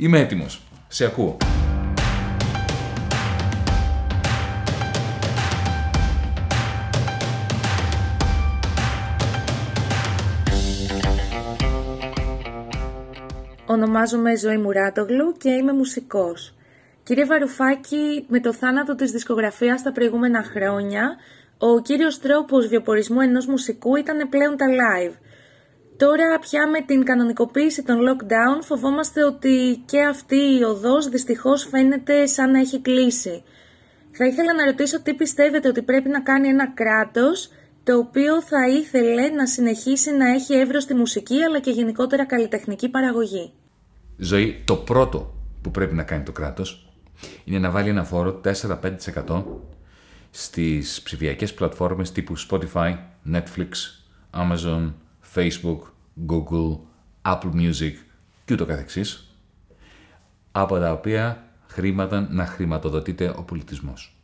Είμαι έτοιμος. Σε ακούω. Ονομάζομαι Ζωή Μουράτογλου και είμαι μουσικός. Κύριε Βαρουφάκη, με το θάνατο της δισκογραφίας τα προηγούμενα χρόνια, ο κύριος τρόπος βιοπορισμού ενός μουσικού ήταν πλέον τα live. Τώρα πια με την κανονικοποίηση των lockdown φοβόμαστε ότι και αυτή η οδός δυστυχώς φαίνεται σαν να έχει κλείσει. Θα ήθελα να ρωτήσω τι πιστεύετε ότι πρέπει να κάνει ένα κράτος το οποίο θα ήθελε να συνεχίσει να έχει εύρωστη μουσική αλλά και γενικότερα καλλιτεχνική παραγωγή. Ζωή, το πρώτο που πρέπει να κάνει το κράτος είναι να βάλει ένα φόρο 4-5% στις ψηφιακές πλατφόρμες τύπου Spotify, Netflix, Amazon, Facebook, Google, Apple Music και ούτω καθεξής, από τα οποία χρήματα να χρηματοδοτείται ο πολιτισμός.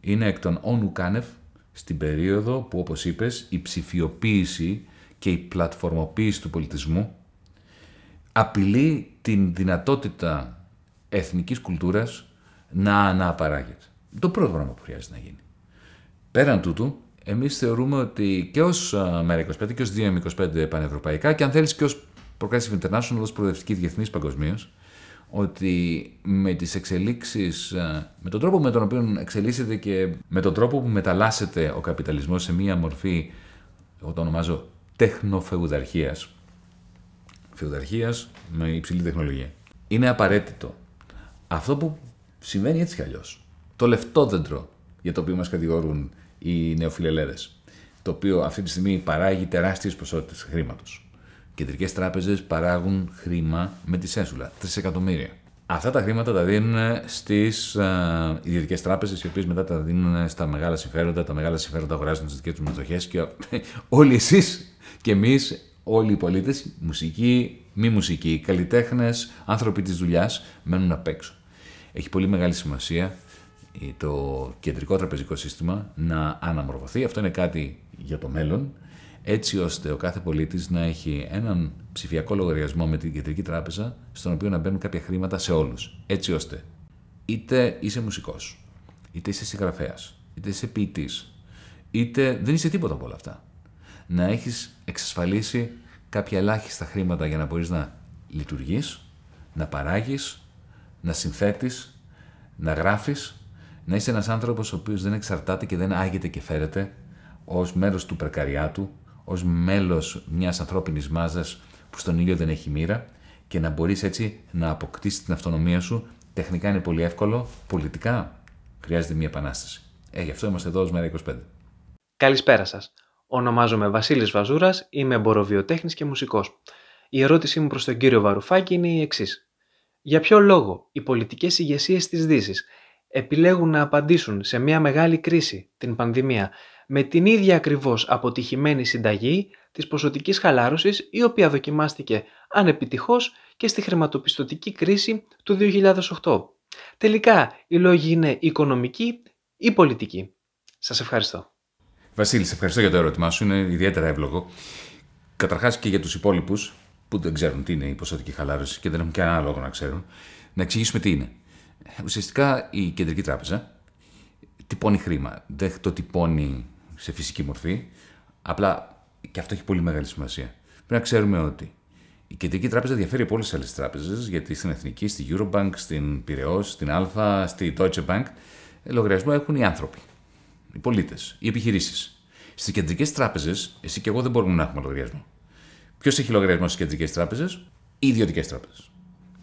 Είναι εκ των όνου κάνευ στην περίοδο που, όπως είπες, η ψηφιοποίηση και η πλατφορμοποίηση του πολιτισμού απειλεί την δυνατότητα εθνικής κουλτούρας να αναπαράγεται. Το πρώτο πράγμα που χρειάζεται να γίνει. Πέραν τούτου, εμείς θεωρούμε ότι και ως ΜέΡΑ25 και ως ΔΕΗ πανευρωπαϊκά και αν θέλεις και ως Progressive International, ως προοδευτική διεθνής παγκοσμίως, ότι με τις εξελίξεις, με τον τρόπο με τον οποίο εξελίσσεται και με τον τρόπο που μεταλλάσσεται ο καπιταλισμός σε μία μορφή, εγώ το ονομάζω τεχνοφεουδαρχίας, φεουδαρχίας με υψηλή τεχνολογία, είναι απαραίτητο. Αυτό που συμβαίνει έτσι κι αλλιώς, το λεφτό δέντρο για το οποίο μας κατηγορούν οι νεοφιλελέδες, το οποίο αυτή τη στιγμή παράγει τεράστιες ποσότητες χρήματος. Κεντρικές τράπεζες παράγουν χρήμα με τη σέσουλα, 3 εκατομμύρια. Αυτά τα χρήματα τα δίνουν στις ιδιωτικές τράπεζες, οι οποίες μετά τα δίνουν στα μεγάλα συμφέροντα. Τα μεγάλα συμφέροντα αγοράζουν τις δικές τους μετοχές και όλοι εσείς και εμείς, όλοι οι πολίτες, μουσικοί, μη μουσικοί, καλλιτέχνες, άνθρωποι της δουλειάς, μένουν απ' έξω. Έχει πολύ μεγάλη σημασία το κεντρικό τραπεζικό σύστημα να αναμορφωθεί. Αυτό είναι κάτι για το μέλλον, έτσι ώστε ο κάθε πολίτης να έχει έναν ψηφιακό λογαριασμό με την κεντρική τράπεζα, στον οποίο να μπαίνουν κάποια χρήματα σε όλους. Έτσι ώστε είτε είσαι μουσικός, είτε είσαι συγγραφέας, είτε είσαι ποιητής, είτε δεν είσαι τίποτα από όλα αυτά, να έχεις εξασφαλίσει κάποια ελάχιστα χρήματα για να μπορείς να λειτουργείς, να παράγεις, να συνθέτεις, να γράφεις, να είσαι ένας άνθρωπος ο οποίος δεν εξαρτάται και δεν άγεται και φέρεται ως μέρος του πρεκαριάτου, ως μέλος μιας ανθρώπινης μάζας που στον ήλιο δεν έχει μοίρα, και να μπορείς έτσι να αποκτήσεις την αυτονομία σου. Τεχνικά είναι πολύ εύκολο, πολιτικά χρειάζεται μια επανάσταση. Γι' αυτό είμαστε εδώ ως ΜέΡΑ25. Καλησπέρα σας. Ονομάζομαι Βασίλης Βαζούρας, είμαι εμποροβιοτέχνης και μουσικός. Η ερώτησή μου προς τον κύριο Βαρουφάκη είναι η εξής. Για ποιο λόγο οι πολιτικές ηγεσίες της Δύσης επιλέγουν να απαντήσουν σε μια μεγάλη κρίση, την πανδημία, με την ίδια ακριβώς αποτυχημένη συνταγή της ποσοτικής χαλάρωσης, η οποία δοκιμάστηκε ανεπιτυχώς και στη χρηματοπιστωτική κρίση του 2008. Τελικά, οι λόγοι είναι οικονομικοί ή πολιτικοί. Σας ευχαριστώ. Βασίλη, σε ευχαριστώ για το ερώτημά σου. Είναι ιδιαίτερα εύλογο. Καταρχάς και για τους υπόλοιπους που δεν ξέρουν τι είναι η ποσοτική χαλάρωση και δεν έχουν κανένα λόγο να ξέρουν, να εξηγήσουμε τι είναι. Ουσιαστικά η κεντρική τράπεζα τυπώνει χρήμα. Δεν το τυπώνει σε φυσική μορφή, απλά και αυτό έχει πολύ μεγάλη σημασία. Πρέπει να ξέρουμε ότι η κεντρική τράπεζα διαφέρει από όλες τις άλλες τράπεζες, γιατί στην Εθνική, στη Eurobank, στην Πειραιώς, στην Άλφα, στη Deutsche Bank, λογαριασμό έχουν οι άνθρωποι, οι πολίτες, οι επιχειρήσεις. Στις κεντρικές τράπεζες, εσύ και εγώ δεν μπορούμε να έχουμε λογαριασμό. Ποιος έχει λογαριασμό στις κεντρικές τράπεζες? Οι ιδιωτικές τράπεζες.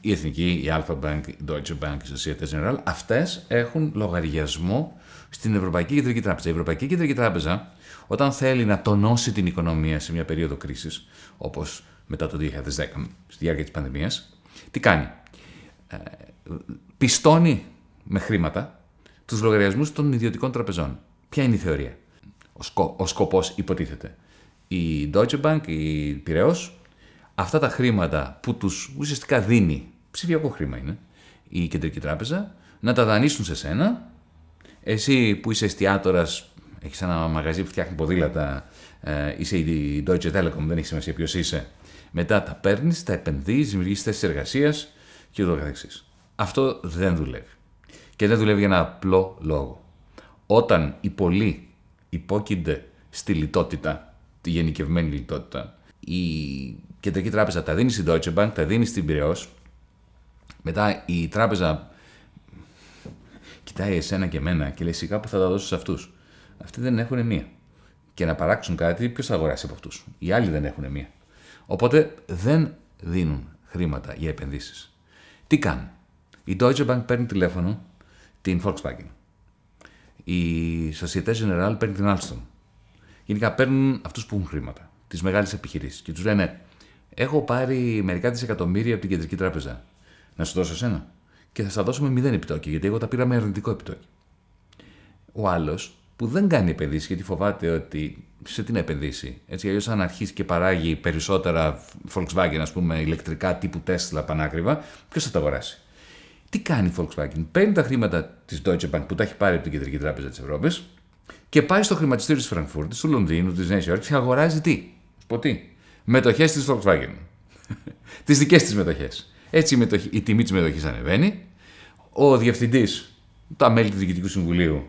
Η Εθνική, η Alpha Bank, η Deutsche Bank, η Societe Generale, αυτές έχουν λογαριασμό στην Ευρωπαϊκή Κεντρική Τράπεζα. Η Ευρωπαϊκή Κεντρική Τράπεζα, όταν θέλει να τονώσει την οικονομία σε μια περίοδο κρίσης, όπως μετά το 2010, στη διάρκεια της πανδημίας, τι κάνει? Πιστώνει με χρήματα τους λογαριασμούς των ιδιωτικών τραπεζών. Ποια είναι η θεωρία? Ο σκοπός, υποτίθεται. Η Deutsche Bank, η Πειραιώς, αυτά τα χρήματα που τους ουσιαστικά δίνει, ψηφιακό χρήμα είναι, η κεντρική τράπεζα, να τα δανείσουν σε σένα. Εσύ που είσαι εστιάτορας, έχεις ένα μαγαζί που φτιάχνει ποδήλατα, είσαι η Deutsche Telekom, δεν έχει σημασία ποιος είσαι. Μετά τα παίρνεις, τα επενδύεις, δημιουργείς θέσεις εργασίας κ.ο.κ. Αυτό δεν δουλεύει. Και δεν δουλεύει για ένα απλό λόγο. Όταν οι πολλοί υπόκεινται στη λιτότητα, τη γενικευμένη λιτότητα, η Κεντρική Τράπεζα τα δίνει στην Deutsche Bank, τα δίνει στην Πειραιώς, μετά η τράπεζα κοιτάει εσένα και εμένα και λέει σιγά που θα τα δώσω σε αυτούς. Αυτοί δεν έχουν μία. Και να παράξουν κάτι, ποιος θα αγοράσει από αυτούς? Οι άλλοι δεν έχουν μία. Οπότε δεν δίνουν χρήματα για επενδύσεις. Τι κάνουν? Η Deutsche Bank παίρνει τηλέφωνο την Volkswagen. Η Societe Generale παίρνει την Alstom. Γενικά παίρνουν αυτούς που έχουν χρήματα, τις μεγάλες επιχειρήσεις, και τους λένε: έχω πάρει μερικά δισεκατομμύρια από την Κεντρική Τράπεζα. Να σου δώσω σένα. Και θα σα δώσουμε 0 επιτόκιο, γιατί εγώ τα πήρα με αρνητικό επιτόκιο. Ο άλλος που δεν κάνει επενδύσεις, γιατί φοβάται ότι σε τι να επενδύσει. Έτσι, αλλιώς, αν αρχίσει και παράγει περισσότερα Volkswagen, ας πούμε, ηλεκτρικά τύπου Tesla πανάκριβα, ποιος θα τα αγοράσει? Τι κάνει η Volkswagen? Παίρνει τα χρήματα της Deutsche Bank που τα έχει πάρει από την Κεντρική Τράπεζα της Ευρώπης και πάει στο χρηματιστήριο της Φραγκφούρτης, του Λονδίνου, της Νέας Υόρκης και αγοράζει τι? Σποτί. Μετοχές της Volkswagen. Τις δικές της μετοχές. Έτσι η τιμή της μετοχής ανεβαίνει. Ο διευθυντής, τα μέλη του Διοικητικού Συμβουλίου,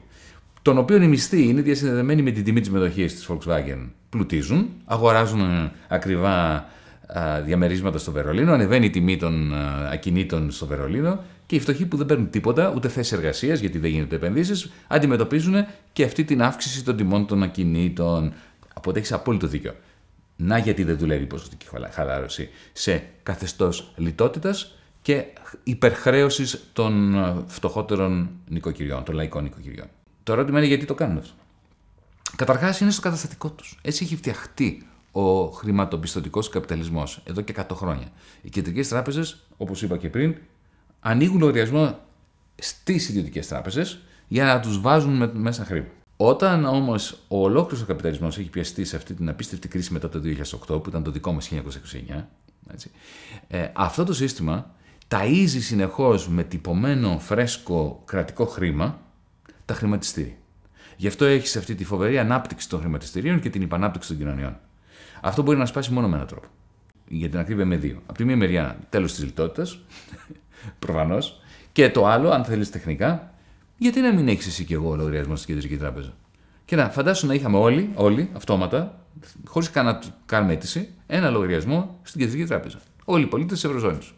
τον οποίον οι μισθοί είναι διασυνδεδεμένοι με την τιμή της μετοχής της Volkswagen, πλουτίζουν, αγοράζουν ακριβά διαμερίσματα στο Βερολίνο, ανεβαίνει η τιμή των ακινήτων στο Βερολίνο και οι φτωχοί που δεν παίρνουν τίποτα, ούτε θέσεις εργασίας, γιατί δεν γίνονται επενδύσεις, αντιμετωπίζουν και αυτή την αύξηση των τιμών των ακινήτων. Οπότε έχεις απόλυτο δίκιο. Να γιατί δεν δουλεύει η ποσοτική χαλάρωση σε καθεστώς λιτότητας και υπερχρέωσης των φτωχότερων νοικοκυριών, των λαϊκών νοικοκυριών. Το ερώτημα είναι γιατί το κάνουν αυτό. Καταρχάς είναι στο καταστατικό τους. Έτσι έχει φτιαχτεί ο χρηματοπιστωτικός καπιταλισμός εδώ και 100 χρόνια. Οι κεντρικές τράπεζες, όπως είπα και πριν, ανοίγουν λογαριασμό στις ιδιωτικές τράπεζες για να τους βάζουν μέσα χρήμα. Όταν όμως ο ολόκληρος ο καπιταλισμός έχει πιαστεί σε αυτή την απίστευτη κρίση μετά το 2008, που ήταν το δικό μας 1929, έτσι, αυτό το σύστημα ταΐζει συνεχώς με τυπωμένο φρέσκο κρατικό χρήμα τα χρηματιστήρια. Γι' αυτό έχεις αυτή τη φοβερή ανάπτυξη των χρηματιστηρίων και την υπανάπτυξη των κοινωνιών. Αυτό μπορεί να σπάσει μόνο με έναν τρόπο. Για την ακρίβεια με δύο. Από τη μία μεριά, τέλος της λιτότητας, προφανώς, και το άλλο, αν θέλεις τεχνικά, γιατί να μην έχεις εσύ και εγώ λογαριασμό στην Κεντρική Τράπεζα? Και να φαντάσου να είχαμε όλοι αυτόματα, χωρίς καν να κάνουμε αίτηση, ένα λογαριασμό στην Κεντρική Τράπεζα. Όλοι οι πολίτες της Ευρωζώνης.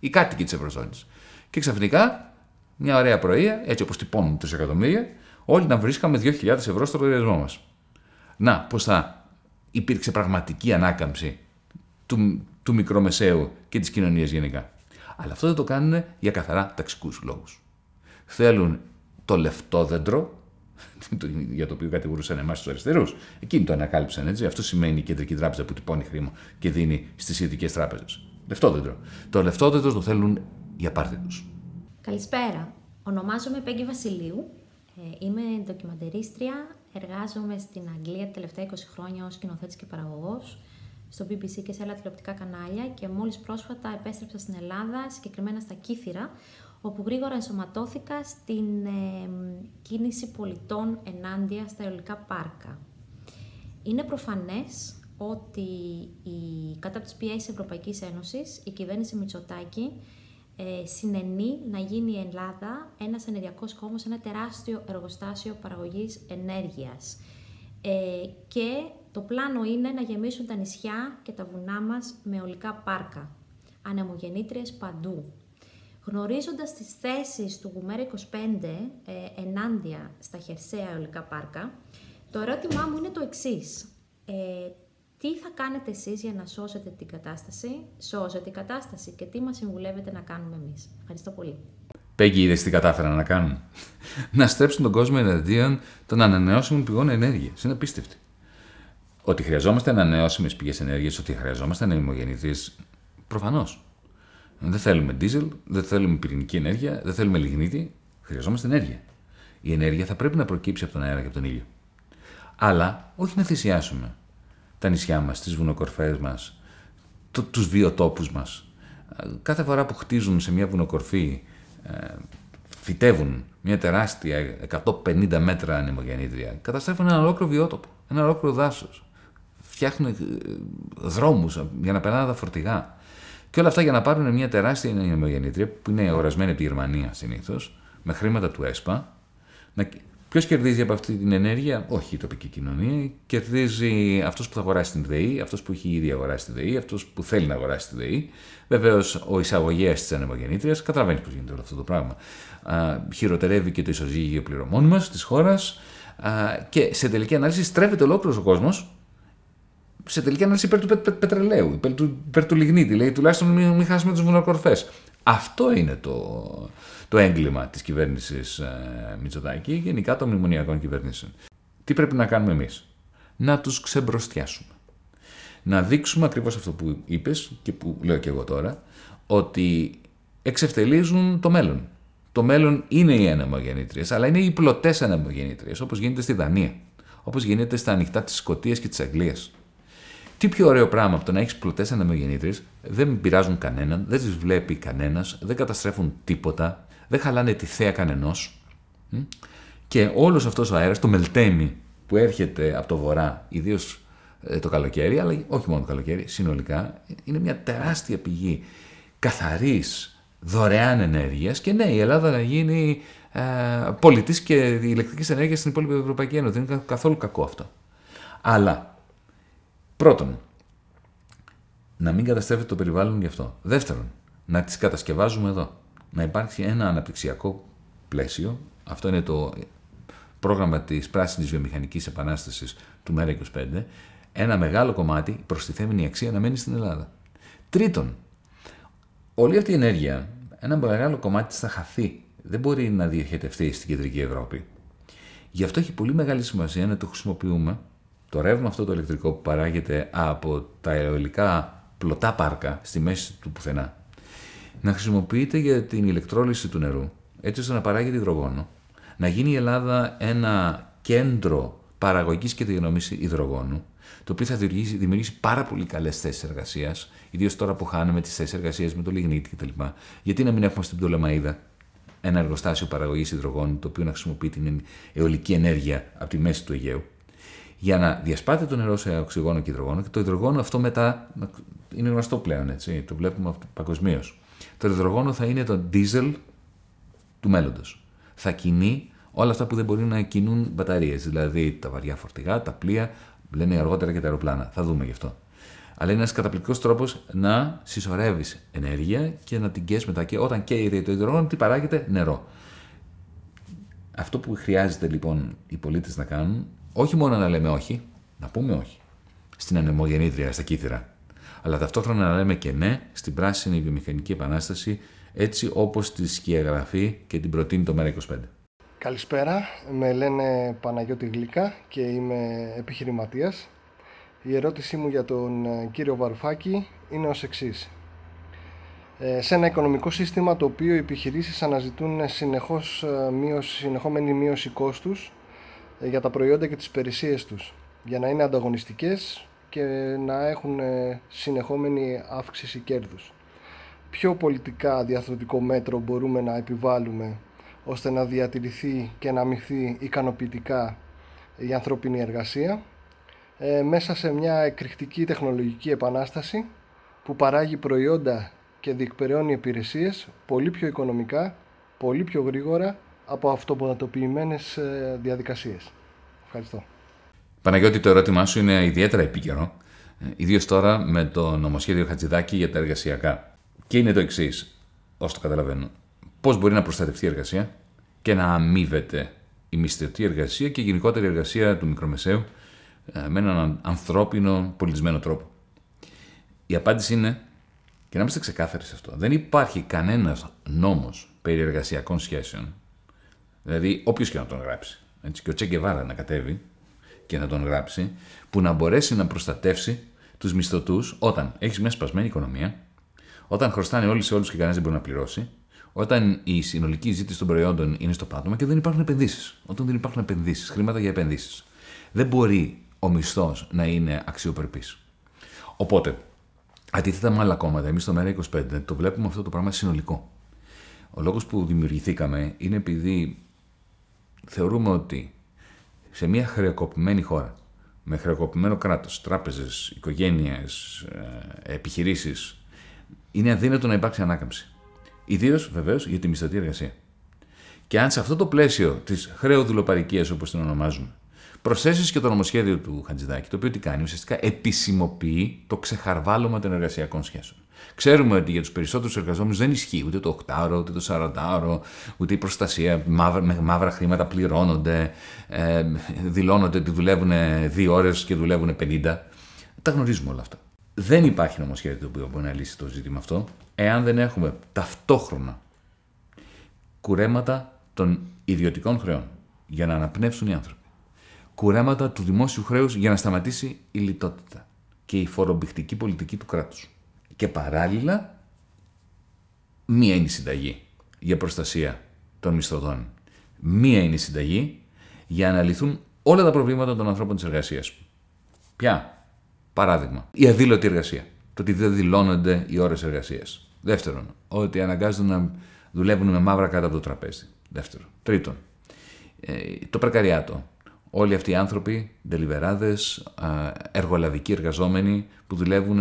Οι κάτοικοι της Ευρωζώνης. Και ξαφνικά, μια ωραία πρωία, έτσι όπως τυπώνουν 3 εκατομμύρια, όλοι να βρίσκαμε 2.000 ευρώ στο λογαριασμό μας. Να, πώς θα υπήρξε πραγματική ανάκαμψη του μικρομεσαίου και της κοινωνίας γενικά. Αλλά αυτό δεν το κάνουν για καθαρά ταξικούς λόγους. Θέλουν το λεφτό δέντρο, για το οποίο κατηγορούσαν εμάς τους αριστερούς. Εκείνοι το ανακάλυψαν, έτσι. Αυτό σημαίνει η Κεντρική Τράπεζα που τυπώνει χρήμα και δίνει στις ιδιωτικές τράπεζες. Λεφτό δέντρο. Το λεφτό δέντρο το θέλουν για πάρτι τους. Καλησπέρα. Ονομάζομαι Πέγκη Βασιλείου. Είμαι ντοκιμαντερίστρια. Εργάζομαι στην Αγγλία τα τελευταία 20 χρόνια ως σκηνοθέτης και παραγωγός στο BBC και σε άλλα τηλεοπτικά κανάλια και μόλις πρόσφατα επέστρεψα στην Ελλάδα, συγκεκριμένα στα Κύθηρα, όπου γρήγορα ενσωματώθηκα στην κίνηση πολιτών ενάντια στα αιωλικά πάρκα. Είναι προφανές ότι κατά τις πιέσεις Ευρωπαϊκής Ένωσης η κυβέρνηση Μητσοτάκη συνενεί να γίνει η Ελλάδα ένας ενεργειακός κόμος, ένα τεράστιο εργοστάσιο παραγωγής ενέργειας. Και το πλάνο είναι να γεμίσουν τα νησιά και τα βουνά μας με αιωλικά πάρκα, ανεμογεννήτριες παντού. Γνωρίζοντας τις θέσεις του ΜέΡΑ25 ενάντια στα χερσαία αιωλικά πάρκα, το ερώτημά μου είναι το εξής. Τι θα κάνετε εσείς για να σώσετε την κατάσταση, και τι μας συμβουλεύετε να κάνουμε εμείς? Ευχαριστώ πολύ. Πέγγι, είδες τι κατάφεραν να κάνουν? Να στρέψουν τον κόσμο εναντίον των ανανεώσιμων πηγών ενέργειας. Είναι απίστευτο. Ότι χρειαζόμαστε ανανεώσιμες πηγές ενέργειας, ότι χρειαζόμαστε ανεμογεννήτριες, προφανώς. Δεν θέλουμε ντίζελ, δεν θέλουμε πυρηνική ενέργεια, δεν θέλουμε λιγνίτη. Χρειαζόμαστε ενέργεια. Η ενέργεια θα πρέπει να προκύψει από τον αέρα και από τον ήλιο. Αλλά όχι να θυσιάσουμε τα νησιά μας, τις βουνοκορφές μας, τους βιοτόπους μας. Κάθε φορά που χτίζουν σε μια βουνοκορφή, φυτεύουν μια τεράστια 150 μέτρα ανεμογεννήτρια, καταστρέφουν ένα ολόκληρο βιότοπο, ένα ολόκληρο δάσος. Φτιάχνουν δρόμους για να περνάνε τα φορτηγά. Και όλα αυτά για να πάρουν μια τεράστια νεογεννήτρια που είναι αγορασμένη από τη Γερμανία συνήθως, με χρήματα του ΕΣΠΑ. Ποιος κερδίζει από αυτή την ενέργεια? Όχι η τοπική κοινωνία. Κερδίζει αυτός που θα αγοράσει την ΔΕΗ, αυτός που έχει ήδη αγοράσει την ΔΕΗ, αυτός που θέλει να αγοράσει την ΔΕΗ. Βεβαίως, ο εισαγωγέας της ανεμογεννήτριας, καταλαβαίνει πώς γίνεται όλο αυτό το πράγμα. Χειροτερεύει και το ισοζύγιο πληρωμών μας της χώρας και σε τελική ανάλυση στρέφεται ολόκληρος ο κόσμος. Σε τελική ανάλυση υπέρ του πετρελαίου, υπέρ του λιγνίτη, λέει τουλάχιστον μην χάσουμε τους βουνοκορφές. Αυτό είναι το έγκλημα της κυβέρνησης Μητσοτάκη, γενικά των μνημονιακών κυβερνήσεων. Τι πρέπει να κάνουμε εμείς? Να τους ξεμπροστιάσουμε. Να δείξουμε ακριβώς αυτό που είπες και που λέω και εγώ τώρα, ότι εξευτελίζουν το μέλλον. Το μέλλον είναι οι ανεμογεννήτριες, αλλά είναι οι πλωτές ανεμογεννήτριες, όπως γίνεται στη Δανία, όπως γίνεται στα ανοιχτά της Σκωτίας και της Αγγλίας. Τι πιο ωραίο πράγμα από το να έχεις πλωτές ανεμογεννήτριες, δεν πειράζουν κανέναν, δεν τις βλέπει κανένας, δεν καταστρέφουν τίποτα, δεν χαλάνε τη θέα κανενός. Και όλος αυτός ο αέρας, το μελτέμι που έρχεται από το βορρά, ιδίως το καλοκαίρι, αλλά όχι μόνο το καλοκαίρι, συνολικά, είναι μια τεράστια πηγή καθαρής, δωρεάν ενέργειας. Και ναι, η Ελλάδα να γίνει πολιτής και ηλεκτρικής ενέργειας στην υπόλοιπη Ευρωπαϊκή Ένωση. Δεν είναι καθόλου κακό αυτό. Αλλά. Πρώτον, να μην καταστρέφεται το περιβάλλον γι' αυτό. Δεύτερον, να τις κατασκευάζουμε εδώ. Να υπάρξει ένα αναπτυξιακό πλαίσιο. Αυτό είναι το πρόγραμμα της Πράσινης Βιομηχανικής Επανάστασης του ΜέΡΑ25. Ένα μεγάλο κομμάτι προστιθέμενη αξία να μένει στην Ελλάδα. Τρίτον, όλη αυτή η ενέργεια, ένα μεγάλο κομμάτι της θα χαθεί. Δεν μπορεί να διοχετευτεί στην κεντρική Ευρώπη. Γι' αυτό έχει πολύ μεγάλη σημασία να το χρησιμοποιούμε. Το ρεύμα αυτό το ηλεκτρικό που παράγεται από τα αεολικά πλωτά πάρκα στη μέση του πουθενά να χρησιμοποιείται για την ηλεκτρόλυση του νερού, έτσι ώστε να παράγεται υδρογόνο, να γίνει η Ελλάδα ένα κέντρο παραγωγής και διανομής υδρογόνου, το οποίο θα δημιουργήσει πάρα πολύ καλές θέσεις εργασίας, ιδίως τώρα που χάνουμε τις θέσεις εργασίας με το λιγνίτη κτλ. Γιατί να μην έχουμε στην Πτολεμαΐδα ένα εργοστάσιο παραγωγής υδρογόνου, το οποίο να χρησιμοποιεί την αεολική ενέργεια από τη μέση του Αιγαίου, για να διασπάται το νερό σε οξυγόνο και υδρογόνο, και το υδρογόνο αυτό μετά είναι γνωστό πλέον, έτσι, το βλέπουμε παγκοσμίως. Το υδρογόνο θα είναι το ντίζελ του μέλλοντος. Θα κινεί όλα αυτά που δεν μπορεί να κινούν μπαταρίες, δηλαδή τα βαριά φορτηγά, τα πλοία, λένε αργότερα και τα αεροπλάνα. Θα δούμε γι' αυτό. Αλλά είναι ένας καταπληκτικός τρόπος να συσσωρεύεις ενέργεια και να την καίσεις μετά. Και όταν καίει το υδρογόνο, τι παράγεται? Νερό. Αυτό που χρειάζεται λοιπόν οι πολίτες να κάνουν. Όχι μόνο να λέμε όχι, να πούμε όχι στην ανεμογεννήτρια, στα Κύθηρα, αλλά ταυτόχρονα να λέμε και ναι στην Πράσινη Βιομηχανική Επανάσταση, έτσι όπως τη σκιαγραφεί και την προτείνει το ΜέΡΑ25. Καλησπέρα, με λένε Παναγιώτη Γλίκα και είμαι επιχειρηματίας. Η ερώτησή μου για τον κύριο Βαρουφάκη είναι ως εξής. Σε ένα οικονομικό σύστημα το οποίο οι επιχειρήσεις αναζητούν συνεχόμενη μείωση κόστους για τα προϊόντα και τις υπηρεσίες τους, για να είναι ανταγωνιστικές και να έχουν συνεχόμενη αύξηση κέρδους. Ποιο πολιτικά διαθροτικό μέτρο μπορούμε να επιβάλλουμε ώστε να διατηρηθεί και να αμειχθεί ικανοποιητικά η ανθρώπινη εργασία μέσα σε μια εκρηκτική τεχνολογική επανάσταση που παράγει προϊόντα και διεκπεραιώνει υπηρεσίες πολύ πιο οικονομικά, πολύ πιο γρήγορα από αυτοματοποιημένες διαδικασίες. Ευχαριστώ. Παναγιώτη, το ερώτημά σου είναι ιδιαίτερα επίκαιρο, ιδίως τώρα με το νομοσχέδιο Χατζηδάκη για τα εργασιακά. Και είναι το εξής, όσο το καταλαβαίνω. Πώς μπορεί να προστατευτεί η εργασία και να αμείβεται η μισθωτή εργασία και η γενικότερη εργασία του μικρομεσαίου με έναν ανθρώπινο, πολιτισμένο τρόπο? Η απάντηση είναι, και να είμαστε ξεκάθαροι σε αυτό, δεν υπάρχει κανένας νόμος περί εργασιακών σχέσεων. Δηλαδή, όποιος και να τον γράψει, έτσι, και ο Τσε Γκεβάρα να κατέβει και να τον γράψει, που να μπορέσει να προστατεύσει τους μισθωτούς όταν έχεις μια σπασμένη οικονομία, όταν χρωστάνε όλοι σε όλους και κανένας δεν μπορεί να πληρώσει, όταν η συνολική ζήτηση των προϊόντων είναι στο πάτωμα και δεν υπάρχουν επενδύσεις. Όταν δεν υπάρχουν επενδύσεις, χρήματα για επενδύσεις, δεν μπορεί ο μισθός να είναι αξιοπρεπής. Οπότε, αντίθετα με άλλα κόμματα, εμείς στο ΜέΡΑ25 το βλέπουμε αυτό το πράγμα συνολικό. Ο λόγος που δημιουργηθήκαμε είναι επειδή θεωρούμε ότι σε μια χρεοκοπημένη χώρα, με χρεοκοπημένο κράτος, τράπεζες, οικογένειες, επιχειρήσεις, είναι αδύνατο να υπάρξει ανάκαμψη. Ιδίως βεβαίως για τη μισθωτή εργασία. Και αν σε αυτό το πλαίσιο της χρεοδουλοπαρικίας, όπως την ονομάζουμε, προσθέσεις και το νομοσχέδιο του Χατζηδάκη, το οποίο τι κάνει, ουσιαστικά επισημοποιεί το ξεχαρβάλωμα των εργασιακών σχέσεων. Ξέρουμε ότι για τους περισσότερους εργαζόμενους δεν ισχύει ούτε το 8ωρο, ούτε το 40ωρο, ούτε η προστασία. Μαύρα χρήματα πληρώνονται, δηλώνονται ότι δουλεύουν 2 ώρες και δουλεύουν 50. Τα γνωρίζουμε όλα αυτά. Δεν υπάρχει νομοσχέδιο το οποίο μπορεί να λύσει το ζήτημα αυτό, εάν δεν έχουμε ταυτόχρονα κουρέματα των ιδιωτικών χρεών για να αναπνεύσουν οι άνθρωποι. Κουρέματα του δημόσιου χρέους για να σταματήσει η λιτότητα και η φορομπηχτική πολιτική του κράτους. Και παράλληλα, μία είναι η συνταγή για προστασία των μισθωτών. Μία είναι η συνταγή για να λυθούν όλα τα προβλήματα των ανθρώπων της εργασίας. Ποια? Παράδειγμα, η αδήλωτη εργασία. Το ότι δεν δηλώνονται οι ώρες εργασίας. Δεύτερον, ότι αναγκάζονται να δουλεύουν με μαύρα κάτω από το τραπέζι. Δεύτερον. Τρίτον, το πρεκαριάτο. Όλοι αυτοί οι άνθρωποι, ντελιβεράδες, εργολαβικοί εργαζόμενοι που δουλεύουν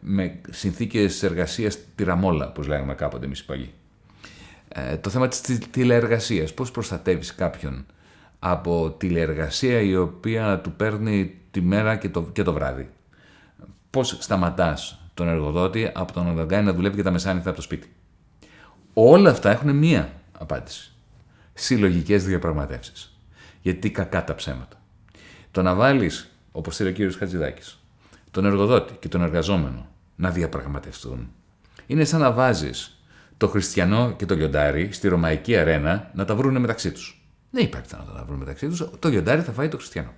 με συνθήκες εργασίας τυραμόλα, όπως λέγαμε κάποτε εμείς οι παλιοί. Το θέμα της τηλεεργασίας. Πώς προστατεύεις κάποιον από τηλεεργασία η οποία του παίρνει τη μέρα και το βράδυ. Πώς σταματάς τον εργοδότη από τον αναγκάζει να δουλεύει και τα μεσάνυχτα από το σπίτι. Όλα αυτά έχουν μία απάντηση. Συλλογικές διαπραγματεύσεις. Γιατί κακά τα ψέματα. Το να βάλεις, όπως λέει ο κύριος Χατζηδάκης, τον εργοδότη και τον εργαζόμενο να διαπραγματευτούν, είναι σαν να βάζεις το χριστιανό και το λιοντάρι στη ρωμαϊκή αρένα να τα βρούνε μεταξύ τους. Δεν υπάρχει να τα βρουν μεταξύ τους, το λιοντάρι θα φάει το χριστιανό.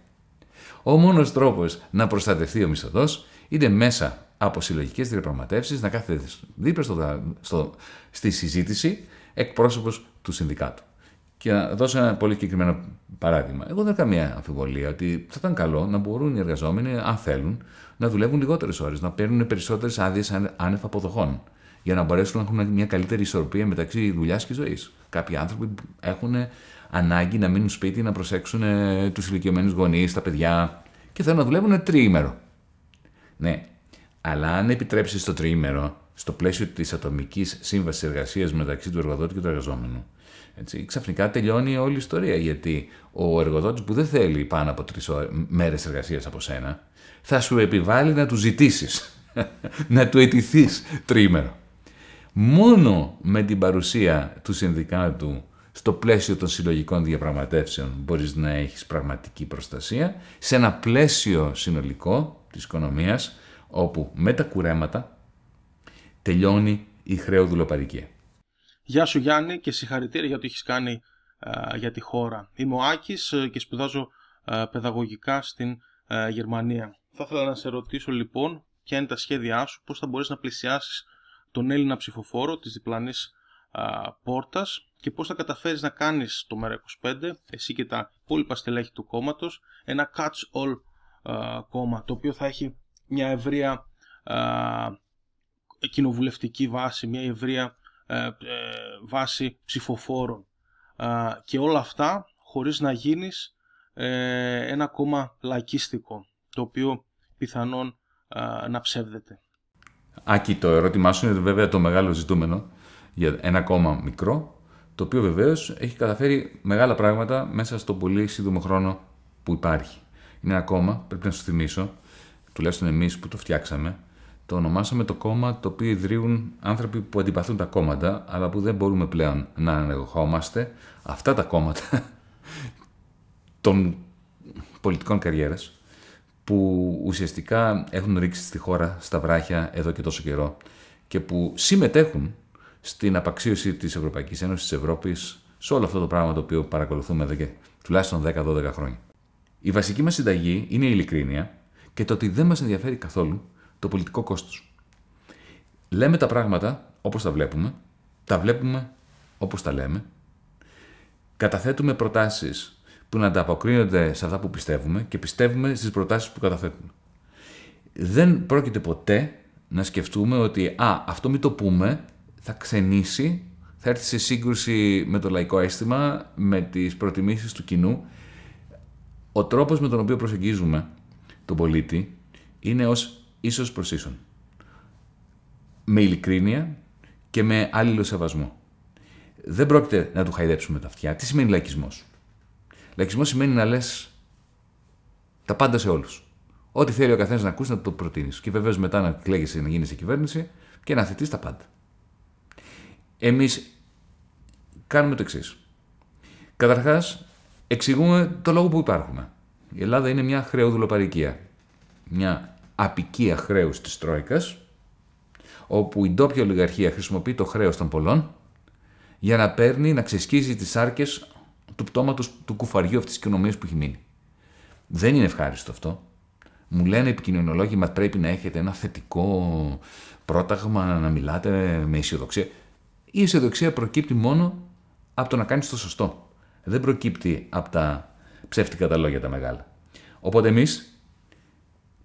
Ο μόνος τρόπος να προστατευτεί ο μισθωτός είναι μέσα από συλλογικές διαπραγματεύσεις να κάθεται δίπλα στη συζήτηση εκπρόσωπος του συνδικάτου. Και να δώσω ένα πολύ συγκεκριμένο παράδειγμα. Εγώ δεν έχω καμία αμφιβολία ότι θα ήταν καλό να μπορούν οι εργαζόμενοι, αν θέλουν, να δουλεύουν λιγότερες ώρες, να παίρνουν περισσότερες άδειες άνευ αποδοχών, για να μπορέσουν να έχουν μια καλύτερη ισορροπία μεταξύ δουλειάς και ζωής. Κάποιοι άνθρωποι έχουν ανάγκη να μείνουν σπίτι, να προσέξουν τους ηλικιωμένους γονείς, τα παιδιά και θέλουν να δουλεύουν τριήμερο. Ναι, αλλά αν επιτρέψεις το τριήμερο στο πλαίσιο της ατομικής σύμβασης εργασίας μεταξύ του εργοδότη και του εργαζόμενου. Έτσι, ξαφνικά τελειώνει όλη η ιστορία, γιατί ο εργοδότης που δεν θέλει πάνω από 3 μέρες εργασίας από σένα θα σου επιβάλλει να του ζητήσεις, να του αιτηθείς τριήμερο. Μόνο με την παρουσία του συνδικάτου στο πλαίσιο των συλλογικών διαπραγματεύσεων μπορείς να έχεις πραγματική προστασία σε ένα πλαίσιο συνολικό της οικονομίας όπου με τα κουρέματα τελειώνει η χρεοδουλοπαρικία. Γεια σου Γιάννη και συγχαρητήρια για το έχεις κάνει για τη χώρα. Είμαι ο Άκης και σπουδάζω παιδαγωγικά στην Γερμανία. Θα ήθελα να σε ρωτήσω λοιπόν ποια είναι τα σχέδιά σου, πώς θα μπορείς να πλησιάσεις τον Έλληνα ψηφοφόρο της διπλανής πόρτας και πώς θα καταφέρεις να κάνεις το ΜέΡΑ25, εσύ και τα υπόλοιπα στελέχη του κόμματος, ένα catch-all κόμμα, το οποίο θα έχει μια ευρεία κοινοβουλευτική βάση, μια ευρεία βάση ψηφοφόρων και όλα αυτά χωρίς να γίνεις ένα κόμμα λαϊκίστικο, το οποίο πιθανόν να ψεύδεται. Άκη, το ερώτημά σου είναι βέβαια το μεγάλο ζητούμενο για ένα κόμμα μικρό, το οποίο βεβαίως έχει καταφέρει μεγάλα πράγματα μέσα στο πολύ σύντομο χρόνο που υπάρχει. Είναι ένα κόμμα, πρέπει να σου θυμίσω, τουλάχιστον εμείς που το φτιάξαμε, το ονομάσαμε το κόμμα το οποίο ιδρύουν άνθρωποι που αντιπαθούν τα κόμματα, αλλά που δεν μπορούμε πλέον να ανεχόμαστε αυτά τα κόμματα των πολιτικών καριέρας, που ουσιαστικά έχουν ρίξει στη χώρα στα βράχια εδώ και τόσο καιρό και που συμμετέχουν στην απαξίωση της Ευρωπαϊκής Ένωσης, της Ευρώπης, σε όλο αυτό το πράγμα το οποίο παρακολουθούμε εδώ και τουλάχιστον 10-12 χρόνια. Η βασική μας συνταγή είναι η ειλικρίνεια και το ότι δεν μας ενδιαφέρει καθόλου το πολιτικό κόστος. Λέμε τα πράγματα όπως τα βλέπουμε όπως τα λέμε, καταθέτουμε προτάσεις που να ανταποκρίνονται σε αυτά που πιστεύουμε και πιστεύουμε στις προτάσεις που καταθέτουμε. Δεν πρόκειται ποτέ να σκεφτούμε ότι αυτό μην το πούμε, θα ξενήσει, θα έρθει σε σύγκρουση με το λαϊκό αίσθημα, με τις προτιμήσεις του κοινού. Ο τρόπος με τον οποίο προσεγγίζουμε τον πολίτη είναι ως ίσως προς ίσον. με ειλικρίνεια και με αλληλοσεβασμό. Δεν πρόκειται να του χαϊδέψουμε τα αυτιά. Τι σημαίνει λαϊκισμός? Λαϊκισμός σημαίνει να λες τα πάντα σε όλους. Ό,τι θέλει ο καθένας να ακούσει, να το προτείνεις. Και βεβαίως μετά να εκλέγεσαι, να γίνεις κυβέρνηση και να θετείς τα πάντα. Εμείς κάνουμε το εξής. Καταρχάς, εξηγούμε το λόγο που υπάρχουμε. Η Ελλάδα είναι μια χρεοδουλοπαρικία. Μια απικία χρέους της Τρόικας, όπου η ντόπια ολιγαρχία χρησιμοποιεί το χρέος των πολλών για να παίρνει, να ξεσκίζει τις σάρκες του πτώματος του κουφαριού αυτής της οικονομίας που έχει μείνει. Δεν είναι ευχάριστο αυτό. Μου λένε επικοινωνιολόγοι, μα πρέπει να έχετε ένα θετικό πρόταγμα, να μιλάτε με αισιοδοξία. Η αισιοδοξία προκύπτει μόνο από το να κάνεις το σωστό. Δεν προκύπτει από τα ψεύτικα τα λόγια τα μεγάλα. Οπότε εμείς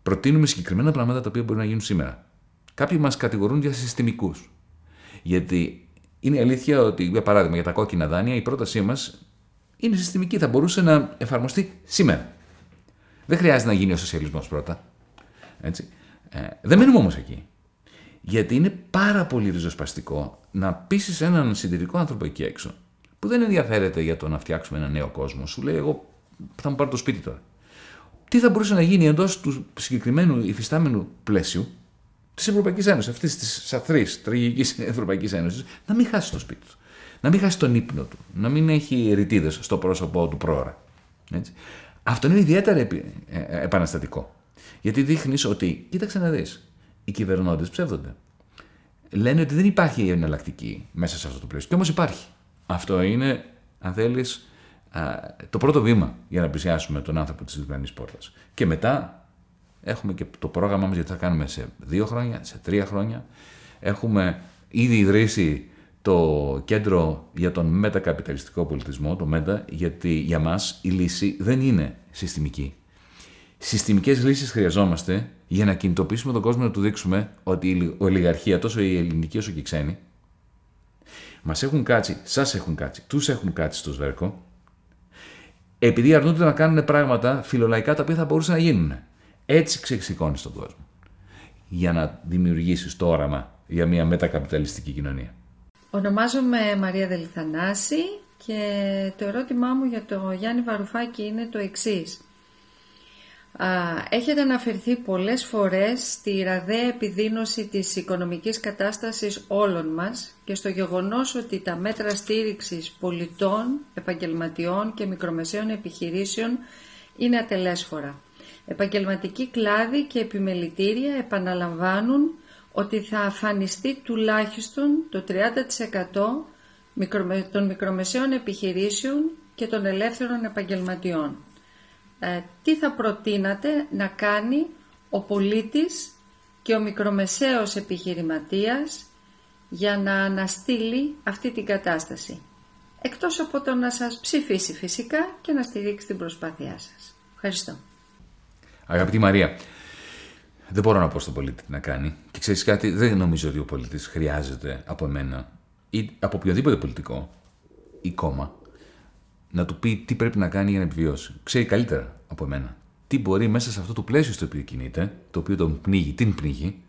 προτείνουμε συγκεκριμένα πράγματα τα οποία μπορεί να γίνουν σήμερα. Κάποιοι μας κατηγορούν για συστημικούς. Γιατί είναι αλήθεια ότι, για παράδειγμα, για τα κόκκινα δάνεια, η πρότασή μας είναι συστημική. Θα μπορούσε να εφαρμοστεί σήμερα. Δεν χρειάζεται να γίνει ο σοσιαλισμός πρώτα. Έτσι. Δεν μένουμε όμως εκεί. Γιατί είναι πάρα πολύ ριζοσπαστικό να πείσεις έναν συντηρητικό άνθρωπο εκεί έξω, που δεν ενδιαφέρεται για το να φτιάξουμε ένα νέο κόσμο. Σου λέει, εγώ θα μου πάρω το σπίτι τώρα. Τι θα μπορούσε να γίνει εντός του συγκεκριμένου υφιστάμενου πλαίσιου της Ευρωπαϊκής Ένωσης, αυτής της αθρής, τραγικής Ευρωπαϊκής Ένωσης, να μην χάσει το σπίτι του, να μην χάσει τον ύπνο του, να μην έχει ρητίδες στο πρόσωπό του πρόωρα. Έτσι. Αυτό είναι ιδιαίτερα επαναστατικό. Γιατί δείχνεις ότι, κοίταξε να δεις, οι κυβερνώντες ψεύδονται. Λένε ότι δεν υπάρχει εναλλακτική μέσα σε αυτό το πλαίσιο. Κι όμως υπάρχει. Αυτό είναι, αν θέλεις, το πρώτο βήμα για να πλησιάσουμε τον άνθρωπο της διπλανής πόρτας. Και μετά έχουμε και το πρόγραμμά μας, γιατί θα κάνουμε σε 2 χρόνια, σε 3 χρόνια. Έχουμε ήδη ιδρύσει το κέντρο για τον μετακαπιταλιστικό πολιτισμό, το ΜΕΤΑ, γιατί για μας η λύση δεν είναι συστημική. Συστημικές λύσεις χρειαζόμαστε για να κινητοποιήσουμε τον κόσμο, να του δείξουμε ότι η ολιγαρχία, τόσο η ελληνική όσο και η ξένη, μας έχουν κάτσει, σας έχουν κάτσει, τους έχουν κάτσει στο σβέρκο, επειδή αρνούνται να κάνουν πράγματα φιλολαϊκά τα οποία θα μπορούσαν να γίνουν. Έτσι ξεσηκώνεις τον κόσμο για να δημιουργήσεις το όραμα για μια μετακαπιταλιστική κοινωνία. Ονομάζομαι Μαρία Δελθανάση και το ερώτημά μου για το Γιάννη Βαρουφάκη είναι το εξής. Έχετε αναφερθεί πολλές φορές στη ραδαία επιδείνωση της οικονομικής κατάστασης όλων μας και στο γεγονός ότι τα μέτρα στήριξης πολιτών, επαγγελματιών και μικρομεσαίων επιχειρήσεων είναι ατελέσφορα. Επαγγελματικοί κλάδοι και επιμελητήρια επαναλαμβάνουν ότι θα αφανιστεί τουλάχιστον το 30% των μικρομεσαίων επιχειρήσεων και των ελεύθερων επαγγελματιών. Τι θα προτείνατε να κάνει ο πολίτης και ο μικρομεσαίος επιχειρηματίας για να αναστείλει αυτή την κατάσταση? Εκτός από το να σας ψηφίσει φυσικά και να στηρίξει την προσπάθειά σας. Ευχαριστώ. Αγαπητή Μαρία, δεν μπορώ να πω στον πολίτη τι να κάνει. Και ξέρεις κάτι, δεν νομίζω ότι ο πολίτης χρειάζεται από εμένα ή από οποιοδήποτε πολιτικό ή κόμμα να του πει τι πρέπει να κάνει για να επιβιώσει. Ξέρει καλύτερα από εμένα τι μπορεί μέσα σε αυτό το πλαίσιο στο οποίο κινείται, το οποίο τον πνίγει, την πνίγει,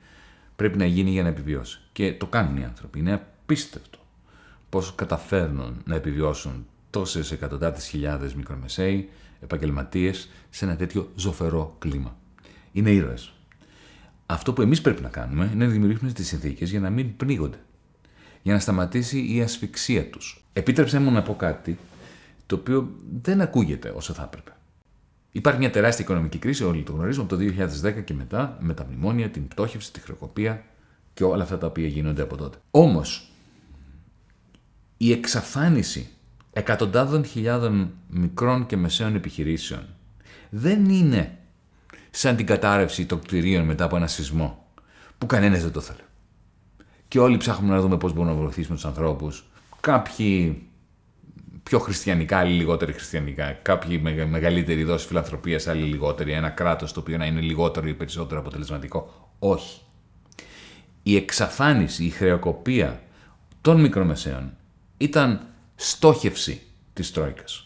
πρέπει να γίνει για να επιβιώσει. Και το κάνουν οι άνθρωποι. Είναι απίστευτο πώς καταφέρνουν να επιβιώσουν τόσες εκατοντάδες χιλιάδες μικρομεσαίοι επαγγελματίες σε ένα τέτοιο ζωφερό κλίμα. Είναι ήρωες. Αυτό που εμείς πρέπει να κάνουμε είναι να δημιουργήσουμε τις συνθήκες για να μην πνίγονται. Για να σταματήσει η ασφυξία τους. Επίτρεψέ μου να πω κάτι το οποίο δεν ακούγεται όσο θα έπρεπε. Υπάρχει μια τεράστια οικονομική κρίση, όλοι το γνωρίζουμε, από το 2010 και μετά, με τα μνημόνια, την πτώχευση, τη χρεοκοπία και όλα αυτά τα οποία γίνονται από τότε. Όμως, η εξαφάνιση εκατοντάδων χιλιάδων μικρών και μεσαίων επιχειρήσεων δεν είναι σαν την κατάρρευση των κτηρίων μετά από ένα σεισμό, που κανένας δεν το θέλει. Και όλοι ψάχνουμε να δούμε πώς μπορούμε να βοηθήσουμε τους ανθρώπους. Κάποιοι πιο χριστιανικά, άλλοι λιγότεροι χριστιανικά. Κάποιοι με μεγαλύτερη δόση φιλανθρωπίας, άλλοι λιγότεροι. Ένα κράτος το οποίο να είναι λιγότερο ή περισσότερο αποτελεσματικό. Όχι. Η εξαφάνιση, η χρεοκοπία των μικρομεσαίων ήταν στόχευση της Τρόικας.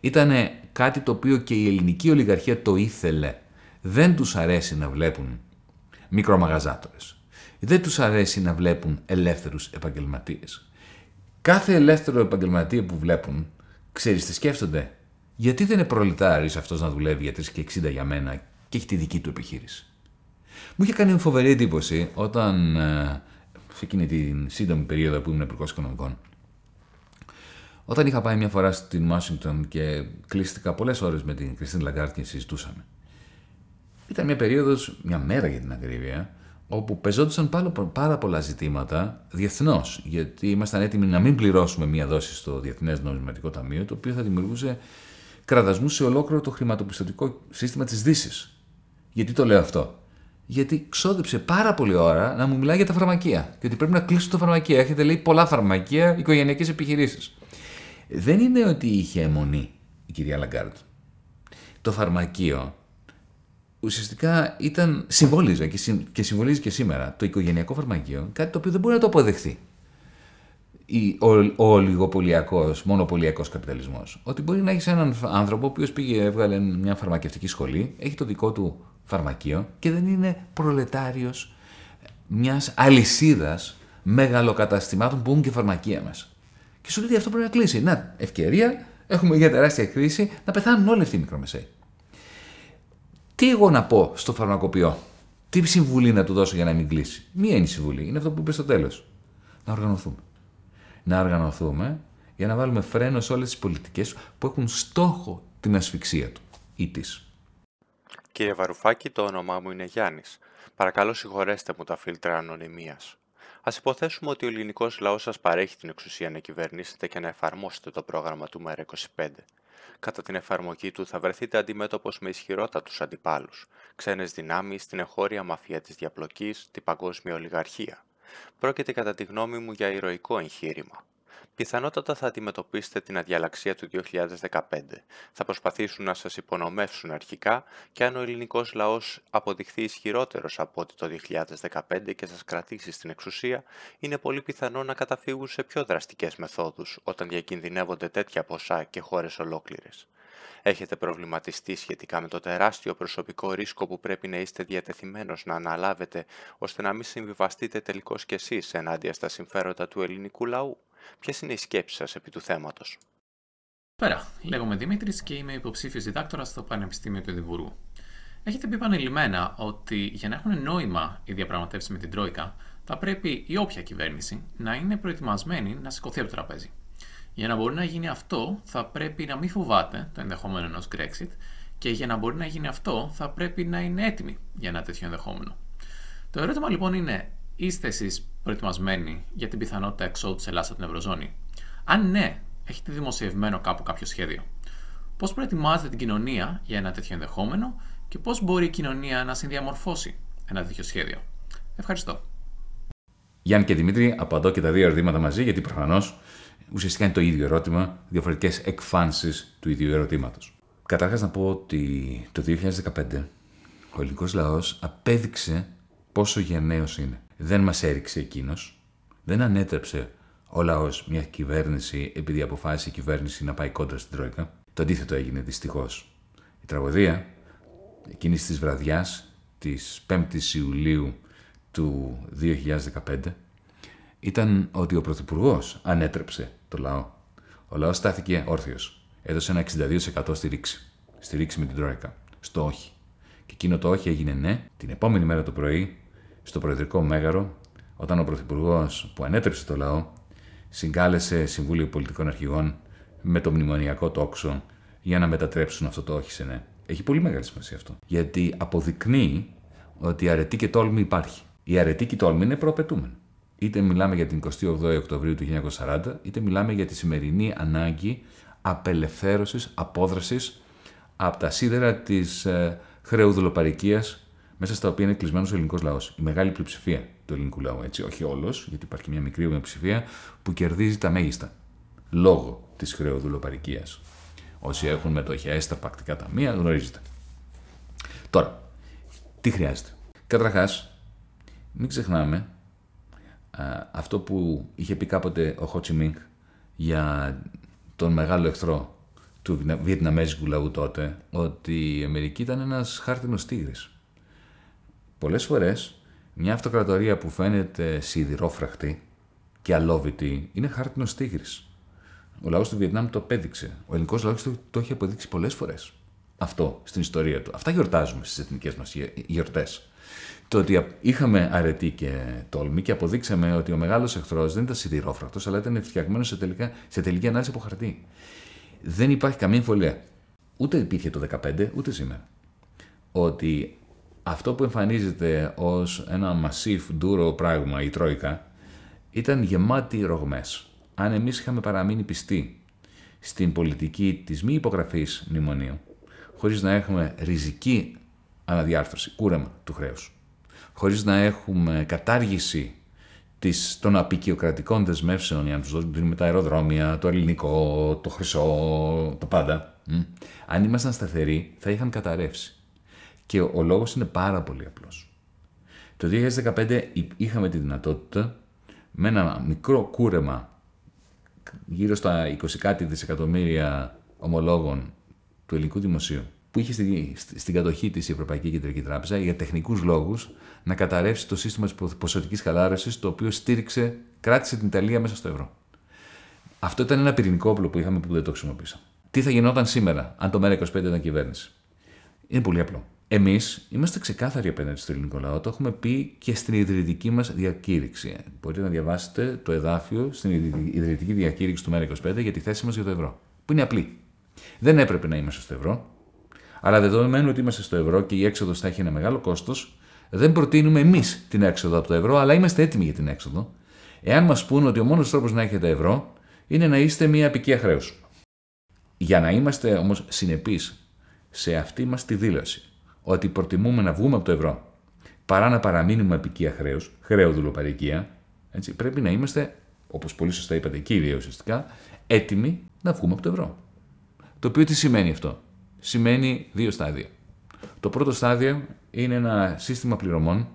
Ήτανε κάτι το οποίο και η ελληνική ολιγαρχία το ήθελε. Δεν τους αρέσει να βλέπουν μικρομαγαζάτορες. δεν τους αρέσει να βλέπουν ελεύθερους επαγγελματίες. Κάθε ελεύθερο επαγγελματία που βλέπουν, ξέρεις τι σκέφτονται. Γιατί δεν είναι προλετάρης αυτός να δουλεύει για 3,60 για μένα και έχει τη δική του επιχείρηση. Μου είχε κάνει φοβερή εντύπωση όταν, σε εκείνη την σύντομη περίοδο που ήμουν υπουργός οικονομικών, όταν είχα πάει μια φορά στην Ουάσιγκτον και κλείστηκα πολλές ώρες με την Κριστίν Λαγκάρντ και συζητούσαμε. Ήταν μια περίοδος, μια μέρα για την ακρίβεια, όπου πεζόντουσαν πάρα πολλά ζητήματα διεθνώς, γιατί ήμασταν έτοιμοι να μην πληρώσουμε μία δόση στο Διεθνές Νομισματικό Ταμείο, το οποίο θα δημιουργούσε κραδασμούς σε ολόκληρο το χρηματοπιστωτικό σύστημα της Δύσης. Γιατί το λέω αυτό? Γιατί ξόδεψε πάρα πολλή ώρα να μου μιλάει για τα φαρμακεία και ότι πρέπει να κλείσουν τα φαρμακεία. Έχετε, λέει, πολλά φαρμακεία, οικογενειακές επιχειρήσεις. Δεν είναι ότι είχε αιμονή η κυρία Λαγκάρντ. Το φαρμακείο ουσιαστικά ήταν, συμβόλιζε και συμβολίζει και σήμερα το οικογενειακό φαρμακείο, κάτι το οποίο δεν μπορεί να το αποδεχθεί ο ολιγοπολιακός, μονοπωλιακός καπιταλισμός. Ότι μπορεί να έχεις έναν άνθρωπο ο οποίος πήγε, έβγαλε μια φαρμακευτική σχολή, έχει το δικό του φαρμακείο και δεν είναι προλετάριος μιας αλυσίδας μεγαλοκαταστημάτων που έχουν και φαρμακεία μέσα. Και σου λέει αυτό πρέπει να κλείσει. Να, ευκαιρία, έχουμε μια τεράστια κρίση, να πεθάνουν όλοι αυτοί οι μικρομεσαίοι. Τι εγώ να πω στο φαρμακοποιό, τι συμβουλή να του δώσω για να μην κλείσει? Μία είναι η συμβουλή, είναι αυτό που είπε στο τέλος. Να οργανωθούμε. Να οργανωθούμε για να βάλουμε φρένο σε όλες τις πολιτικές που έχουν στόχο την ασφυξία του ή της. Κύριε Βαρουφάκη, το όνομά μου είναι Γιάννης. Παρακαλώ συγχωρέστε μου τα φίλτρα ανωνυμίας. Ας υποθέσουμε ότι ο ελληνικός λαός σας παρέχει την εξουσία να κυβερνήσετε και να εφαρμόσετε το πρόγραμμα του ΜέΡΑ25. Κατά την εφαρμογή του θα βρεθείτε αντιμέτωπος με ισχυρότατους αντιπάλους, ξένες δυνάμεις, την εγχώρια μαφία της διαπλοκής, την παγκόσμια ολιγαρχία. Πρόκειται κατά τη γνώμη μου για ηρωικό εγχείρημα. Πιθανότατα θα αντιμετωπίσετε την αδιαλαξία του 2015. Θα προσπαθήσουν να σας υπονομεύσουν αρχικά και αν ο ελληνικός λαός αποδειχθεί ισχυρότερος από ότι το 2015 και σας κρατήσει στην εξουσία, είναι πολύ πιθανό να καταφύγουν σε πιο δραστικές μεθόδους όταν διακινδυνεύονται τέτοια ποσά και χώρες ολόκληρες. Έχετε προβληματιστεί σχετικά με το τεράστιο προσωπικό ρίσκο που πρέπει να είστε διατεθειμένος να αναλάβετε ώστε να μην συμβιβαστείτε τελικώς κι εσείς ενάντια στα συμφέροντα του ελληνικού λαού? Ποιες είναι οι σκέψεις σας επί του θέματος? Πέρα, λέγομαι Δημήτρης και είμαι υποψήφιος διδάκτορας στο Πανεπιστήμιο του Εδιμβουργού. Έχετε πει επανειλημμένα ότι για να έχουν νόημα οι διαπραγματεύσεις με την Τρόικα, θα πρέπει η όποια κυβέρνηση να είναι προετοιμασμένη να σηκωθεί από το τραπέζι. Για να μπορεί να γίνει αυτό, θα πρέπει να μην φοβάται το ενδεχόμενο ενός Brexit και για να μπορεί να γίνει αυτό, θα πρέπει να είναι έτοιμη για ένα τέτοιο ενδεχόμενο. Το ερώτημα λοιπόν είναι, είστε εσείς προετοιμασμένοι για την πιθανότητα εξόδου της Ελλάδας από την Ευρωζώνη? Αν ναι, έχετε δημοσιευμένο κάπου κάποιο σχέδιο? Πώς προετοιμάζετε την κοινωνία για ένα τέτοιο ενδεχόμενο και πώς μπορεί η κοινωνία να συνδιαμορφώσει ένα τέτοιο σχέδιο? Ευχαριστώ. Γιάννη και Δημήτρη, απαντώ και τα δύο ερωτήματα μαζί, γιατί προφανώς ουσιαστικά είναι το ίδιο ερώτημα, διαφορετικές εκφάνσεις του ίδιου ερωτήματος. Καταρχάς να πω ότι το 2015 ο ελληνικός λαός απέδειξε πόσο γενναίος είναι. Δεν μας έριξε εκείνος, δεν ανέτρεψε ο λαός μια κυβέρνηση επειδή αποφάσισε η κυβέρνηση να πάει κόντρα στην Τρόικα. Το αντίθετο έγινε δυστυχώς. Η τραγωδία εκείνης της βραδιάς της 5ης Ιουλίου του 2015 ήταν ότι ο πρωθυπουργός ανέτρεψε το λαό. Ο λαός στάθηκε όρθιος. Έδωσε ένα 62% στήριξη με την Τρόικα, στο όχι. Και εκείνο το όχι έγινε ναι. Την επόμενη μέρα το πρωί, στο Προεδρικό Μέγαρο, όταν ο πρωθυπουργός που ανέτρεψε το λαό συγκάλεσε Συμβούλιο Πολιτικών Αρχηγών με το μνημονιακό τόξο για να μετατρέψουν αυτό το όχι σε ναι. Έχει πολύ μεγάλη σημασία αυτό. Γιατί αποδεικνύει ότι η αρετή και τόλμη υπάρχει. Η αρετή και η τόλμη είναι προαπαιτούμενη. Είτε μιλάμε για την 28η Οκτωβρίου του 1940, είτε μιλάμε για τη σημερινή ανάγκη απελευθέρωσης, απόδρασης από τα σίδερα της χρεουδουλοπαρικίας, μέσα στα οποία είναι κλεισμένος ο ελληνικός λαός. Η μεγάλη πλειοψηφία του ελληνικού λαού, έτσι, όχι όλος, γιατί υπάρχει μια μικρή πλειοψηφία που κερδίζει τα μέγιστα λόγω της χρεοδουλοπαρικίας. Όσοι έχουν μετοχές στα πρακτικά ταμεία, γνωρίζετε. Τώρα, τι χρειάζεται? Καταρχάς, μην ξεχνάμε αυτό που είχε πει κάποτε ο Χο Τσι Μινγκ για τον μεγάλο εχθρό του βιετναμέζικου λαού τότε, ότι η Αμερική ήταν ένας χάρτινος τίγρης. Πολλές φορές Μια αυτοκρατορία που φαίνεται σιδηρόφραχτη και αλόβητη είναι χάρτινος τίγρης. Ο λαός του Βιετνάμ το απέδειξε. Ο ελληνικός λαός το έχει αποδείξει πολλές φορές. Αυτό στην ιστορία του. Αυτά γιορτάζουμε στις εθνικές μας γιορτές. Το ότι είχαμε αρετή και τόλμη και αποδείξαμε ότι ο μεγάλος εχθρός δεν ήταν σιδηρόφραχτος, αλλά ήταν φτιαγμένος σε τελική ανάλυση από χαρτί. Δεν υπάρχει καμία εμφολία. Ούτε υπήρχε το 2015, ούτε σήμερα. Ότι αυτό που εμφανίζεται ως ένα μασίφ ντούρο πράγμα, η Τρόικα, ήταν γεμάτη ρογμές. Αν εμείς είχαμε παραμείνει πιστοί στην πολιτική της μη υπογραφής μνημονίου, χωρίς να έχουμε ριζική αναδιάρθρωση, κούρεμα του χρέους, χωρίς να έχουμε κατάργηση των απικιοκρατικών δεσμεύσεων για να τους δίνουμε τα αεροδρόμια, το ελληνικό, το χρυσό, το πάντα, αν ήμασταν σταθεροί θα είχαν καταρρεύσει. Και ο λόγος είναι πάρα πολύ απλός. Το 2015 είχαμε τη δυνατότητα με ένα μικρό κούρεμα γύρω στα 20 κάτι δισεκατομμύρια ομολόγων του ελληνικού δημοσίου που είχε στην κατοχή της η Ευρωπαϊκή Κεντρική Τράπεζα για τεχνικούς λόγους να καταρρεύσει το σύστημα της ποσοτικής χαλάρωσης, το οποίο κράτησε την Ιταλία μέσα στο ευρώ. Αυτό ήταν ένα πυρηνικό όπλο που είχαμε που δεν το χρησιμοποίησαμε. Τι θα γινόταν σήμερα αν το ΜέΡΑ25 ήταν κυβέρνηση? Είναι πολύ απλό. Εμείς είμαστε ξεκάθαροι απέναντι στο ελληνικό λαό. Το έχουμε πει και στην ιδρυτική μας διακήρυξη. Μπορείτε να διαβάσετε το εδάφιο στην ιδρυτική διακήρυξη του ΜέΡΑ25 για τη θέση μας για το ευρώ. Που είναι απλή. Δεν έπρεπε να είμαστε στο ευρώ. Αλλά δεδομένου ότι είμαστε στο ευρώ και η έξοδος θα έχει ένα μεγάλο κόστος, δεν προτείνουμε εμείς την έξοδο από το ευρώ, αλλά είμαστε έτοιμοι για την έξοδο. Εάν μας πούν ότι ο μόνος τρόπος να έχετε ευρώ είναι να είστε μια αποικία χρέους. Για να είμαστε όμως συνεπείς σε αυτή μας τη δήλωση, ότι προτιμούμε να βγούμε από το ευρώ παρά να παραμείνουμε αποικία χρέους, χρέο-δουλοπαρικία, πρέπει να είμαστε, όπως πολύ σωστά είπατε, κύριοι ουσιαστικά, έτοιμοι να βγούμε από το ευρώ. Το οποίο τι σημαίνει αυτό? Σημαίνει δύο στάδια. Το πρώτο στάδιο είναι ένα σύστημα πληρωμών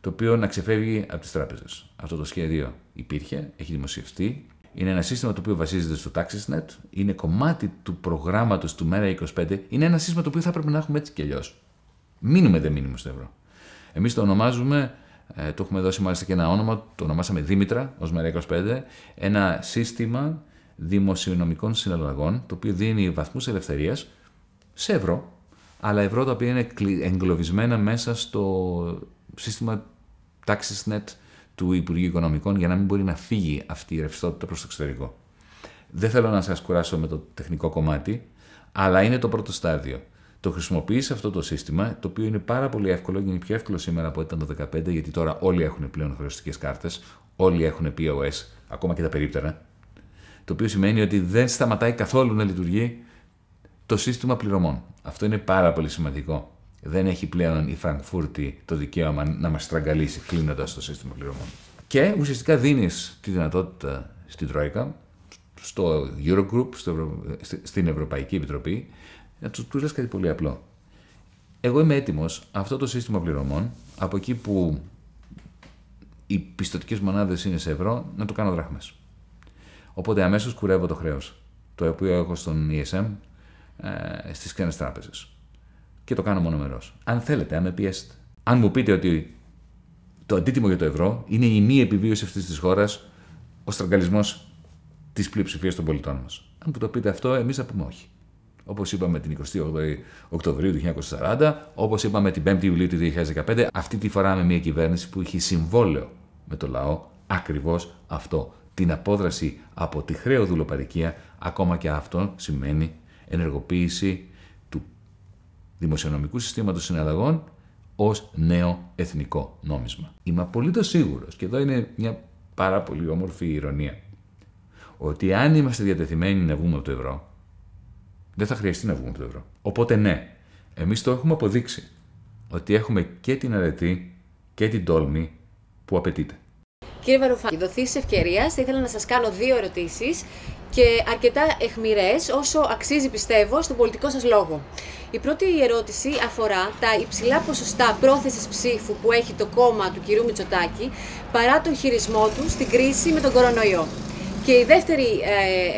το οποίο να ξεφεύγει από τις τράπεζες. Αυτό το σχέδιο υπήρχε, έχει δημοσιευτεί. Είναι ένα σύστημα το οποίο βασίζεται στο TaxisNet, είναι κομμάτι του προγράμματος του ΜέΡΑ25, είναι ένα σύστημα το οποίο θα πρέπει να έχουμε έτσι κι αλλιώς. Μείνουμε δεν μείνουμε στο ευρώ. Εμείς το ονομάζουμε, το έχουμε δώσει μάλιστα και ένα όνομα, το ονομάσαμε Δήμητρα ως ΜέΡΑ25, ένα σύστημα δημοσιονομικών συναλλαγών το οποίο δίνει βαθμούς ελευθερίας σε ευρώ, αλλά ευρώ τα οποία είναι εγκλωβισμένα μέσα στο σύστημα TaxisNet του Υπουργείου Οικονομικών για να μην μπορεί να φύγει αυτή η ρευστότητα προς το εξωτερικό. Δεν θέλω να σας κουράσω με το τεχνικό κομμάτι, αλλά είναι το πρώτο στάδιο. Το χρησιμοποιείς αυτό το σύστημα, το οποίο είναι πάρα πολύ εύκολο και είναι πιο εύκολο σήμερα από ήταν το 2015, γιατί τώρα όλοι έχουν πλέον χρεωστικές κάρτες, όλοι έχουν POS, ακόμα και τα περίπτερα, το οποίο σημαίνει ότι δεν σταματάει καθόλου να λειτουργεί το σύστημα πληρωμών. Αυτό είναι πάρα πολύ σημαντικό. Δεν έχει πλέον η Φραγκφούρτη το δικαίωμα να μας στραγγαλίσει κλείνοντας το σύστημα πληρωμών. Και ουσιαστικά δίνεις τη δυνατότητα στην Τρόικα, στο Eurogroup, στην Ευρωπαϊκή Επιτροπή, να τους λες κάτι πολύ απλό. Εγώ είμαι έτοιμος αυτό το σύστημα πληρωμών, από εκεί που οι πιστωτικές μονάδες είναι σε ευρώ, να το κάνω δράχμες. Οπότε αμέσως κουρεύω το χρέος, το οποίο έχω στον ESM, στις ξένες τράπεζες. Και το κάνω μονομερός. Αν θέλετε, αν με πιέσετε. Αν μου πείτε ότι το αντίτιμο για το ευρώ είναι η μη επιβίωση αυτής της χώρας, ο στραγγαλισμός της πλειοψηφίας των πολιτών μας. Αν μου το πείτε αυτό, εμείς θα πούμε όχι. Όπως είπαμε την 28η Οκτωβρίου του 1940, όπως είπαμε την 5η Ιουλίου του 2015, αυτή τη φορά με μια κυβέρνηση που είχε συμβόλαιο με το λαό ακριβώς αυτό. Την απόδραση από τη χρέο-δουλοπαρικία, ακόμα και αυτό σημαίνει ενεργοποίηση του δημοσιονομικού συστήματος συναλλαγών ως νέο εθνικό νόμισμα. Είμαι απολύτως σίγουρος, και εδώ είναι μια πάρα πολύ όμορφη ηρωνία, ότι αν είμαστε διατεθειμένοι να βγούμε από το ευρώ, δεν θα χρειαστεί να βγούμε από το ευρώ. Οπότε ναι, εμείς το έχουμε αποδείξει, ότι έχουμε και την αρετή και την τόλμη που απαιτείται. Κύριε Βαρουφάκη, δοθείς ευκαιρίας, θα ήθελα να σας κάνω δύο ερωτήσεις και αρκετά αιχμηρές, όσο αξίζει πιστεύω στον πολιτικό σας λόγο. Η πρώτη ερώτηση αφορά τα υψηλά ποσοστά πρόθεσης ψήφου που έχει το κόμμα του κυρίου Μητσοτάκη παρά τον χειρισμό του στην κρίση με τον κορονοϊό. Και η δεύτερη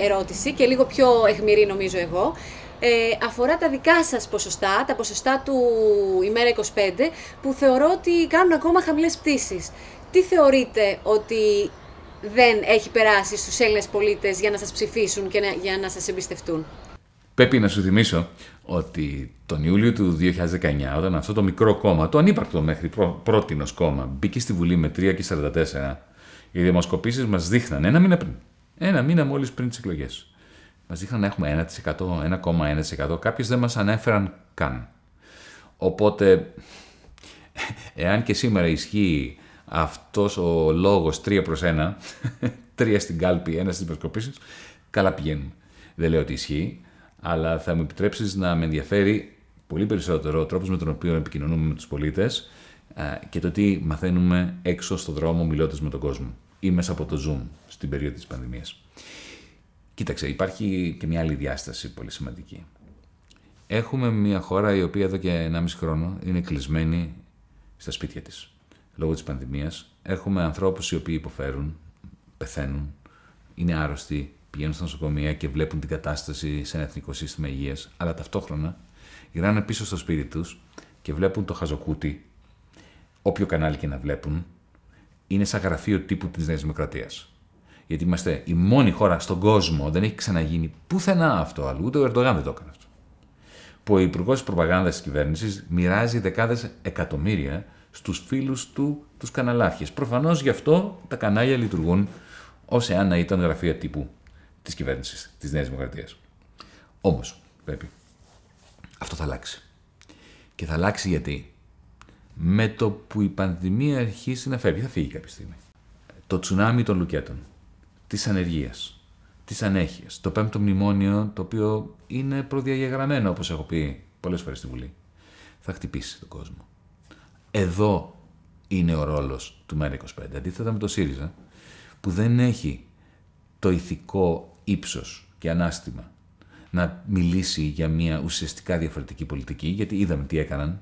ερώτηση, και λίγο πιο αιχμηρή νομίζω εγώ, αφορά τα δικά σας ποσοστά, τα ποσοστά του ημέρα 25, που θεωρώ ότι κάνουν ακόμα χαμηλές πτήσεις. Τι θεωρείτε ότι δεν έχει περάσει στους Έλληνες πολίτες για να σας ψηφίσουν και για να σας εμπιστευτούν? Πρέπει να σου θυμίσω ότι τον Ιούλιο του 2019, όταν αυτό το μικρό κόμμα, το ανύπαρκτο μέχρι πρότινος κόμμα, μπήκε στη Βουλή με 3,44, οι δημοσκοπήσεις μας δείχναν ένα μήνα μόλις πριν τις εκλογές. Μας δείχναν να έχουμε 1%, 1,1%. Κάποιες δεν μας ανέφεραν καν. Οπότε, εάν και σήμερα ισχύει αυτός ο λόγος 3-1, 3 στην κάλπη, 1 στις δημοσκοπήσεις, καλά πηγαίνουμε. Δεν λέω ότι ισχύει, αλλά θα μου επιτρέψεις να με ενδιαφέρει πολύ περισσότερο ο τρόπος με τον οποίο επικοινωνούμε με τους πολίτες και το τι μαθαίνουμε έξω στον δρόμο μιλώντας με τον κόσμο ή μέσα από το Zoom στην περίοδο της πανδημίας. Κοίταξε, υπάρχει και μια άλλη διάσταση πολύ σημαντική. Έχουμε μια χώρα η οποία εδώ και 1,5 χρόνο είναι κλεισμένη στα σπίτια της λόγω της πανδημίας. Έχουμε ανθρώπους οι οποίοι υποφέρουν, πεθαίνουν, είναι άρρωστοι, πηγαίνουν στα νοσοκομεία και βλέπουν την κατάσταση σε ένα εθνικό σύστημα υγείας, αλλά ταυτόχρονα γυρνάνε πίσω στο σπίτι τους και βλέπουν το χαζοκούτι, όποιο κανάλι και να βλέπουν, είναι σαν γραφείο τύπου της Νέας Δημοκρατίας. Γιατί είμαστε η μόνη χώρα στον κόσμο, δεν έχει ξαναγίνει πουθενά αυτό αλλού, ούτε ο Ερντογάν δεν το έκανε αυτό, που ο υπουργός προπαγάνδας της κυβέρνησης μοιράζει δεκάδες εκατομμύρια στους φίλους του, τους καναλάρχες. Προφανώς γι' αυτό τα κανάλια λειτουργούν ως εάν να ήταν γραφεία τύπου της κυβέρνησης της Νέας Δημοκρατίας. Όμως, πρέπει, αυτό θα αλλάξει. Και θα αλλάξει γιατί με το που η πανδημία αρχίσει να φεύγει, θα φύγει κάποια στιγμή, το τσουνάμι των λουκέτων, της ανεργίας, της ανέχειας, το πέμπτο μνημόνιο, το οποίο είναι προδιαγεγραμμένο, όπως έχω πει πολλές φορές στη Βουλή, θα χτυπήσει τον κόσμο. Εδώ είναι ο ρόλος του ΜέΡΑ25, αντίθετα με το ΣΥΡΙΖΑ, που δεν έχει το ηθικό ύψος και ανάστημα να μιλήσει για μια ουσιαστικά διαφορετική πολιτική, γιατί είδαμε τι έκαναν.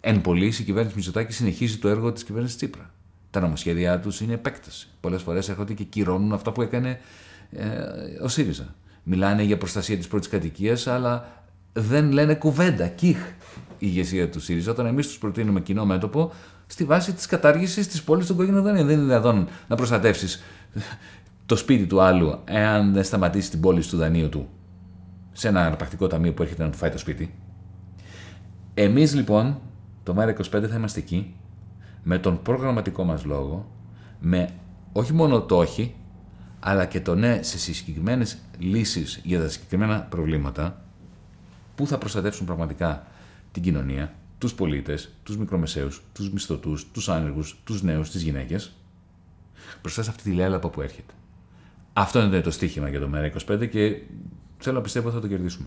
Εν πολλοίς, η κυβέρνηση Μητσοτάκη συνεχίζει το έργο της κυβέρνησης Τσίπρα. Τα νομοσχέδιά τους είναι επέκταση. Πολλές φορές έρχονται και κυρώνουν αυτά που έκανε ο ΣΥΡΙΖΑ. Μιλάνε για προστασία της πρώτης κατοικίας, αλλά δεν λένε κουβέντα. Κιχ η ηγεσία του ΣΥΡΙΖΑ, όταν εμείς τους προτείνουμε κοινό μέτωπο στη βάση της κατάργησης της πόλης των κόκκινων δανείων. Δεν είναι δυνατόν να προστατεύσεις το σπίτι του άλλου, εάν δεν σταματήσει την πώληση του δανείου του σε ένα αρπακτικό ταμείο που έρχεται να του φάει το σπίτι. Εμείς λοιπόν, το ΜέΡΑ25, θα είμαστε εκεί με τον προγραμματικό μας λόγο, με όχι μόνο το όχι, αλλά και το ναι σε συγκεκριμένες λύσεις για τα συγκεκριμένα προβλήματα που θα προστατεύσουν πραγματικά την κοινωνία, τους πολίτες, τους μικρομεσαίους, τους μισθωτούς, τους άνεργους, τους νέους, τις γυναίκες, μπροστά σε αυτή τη λέλαπα που έρχεται. Αυτό είναι το στοίχημα για το ΜέΡΑ25 και θέλω να πιστεύω ότι θα το κερδίσουμε.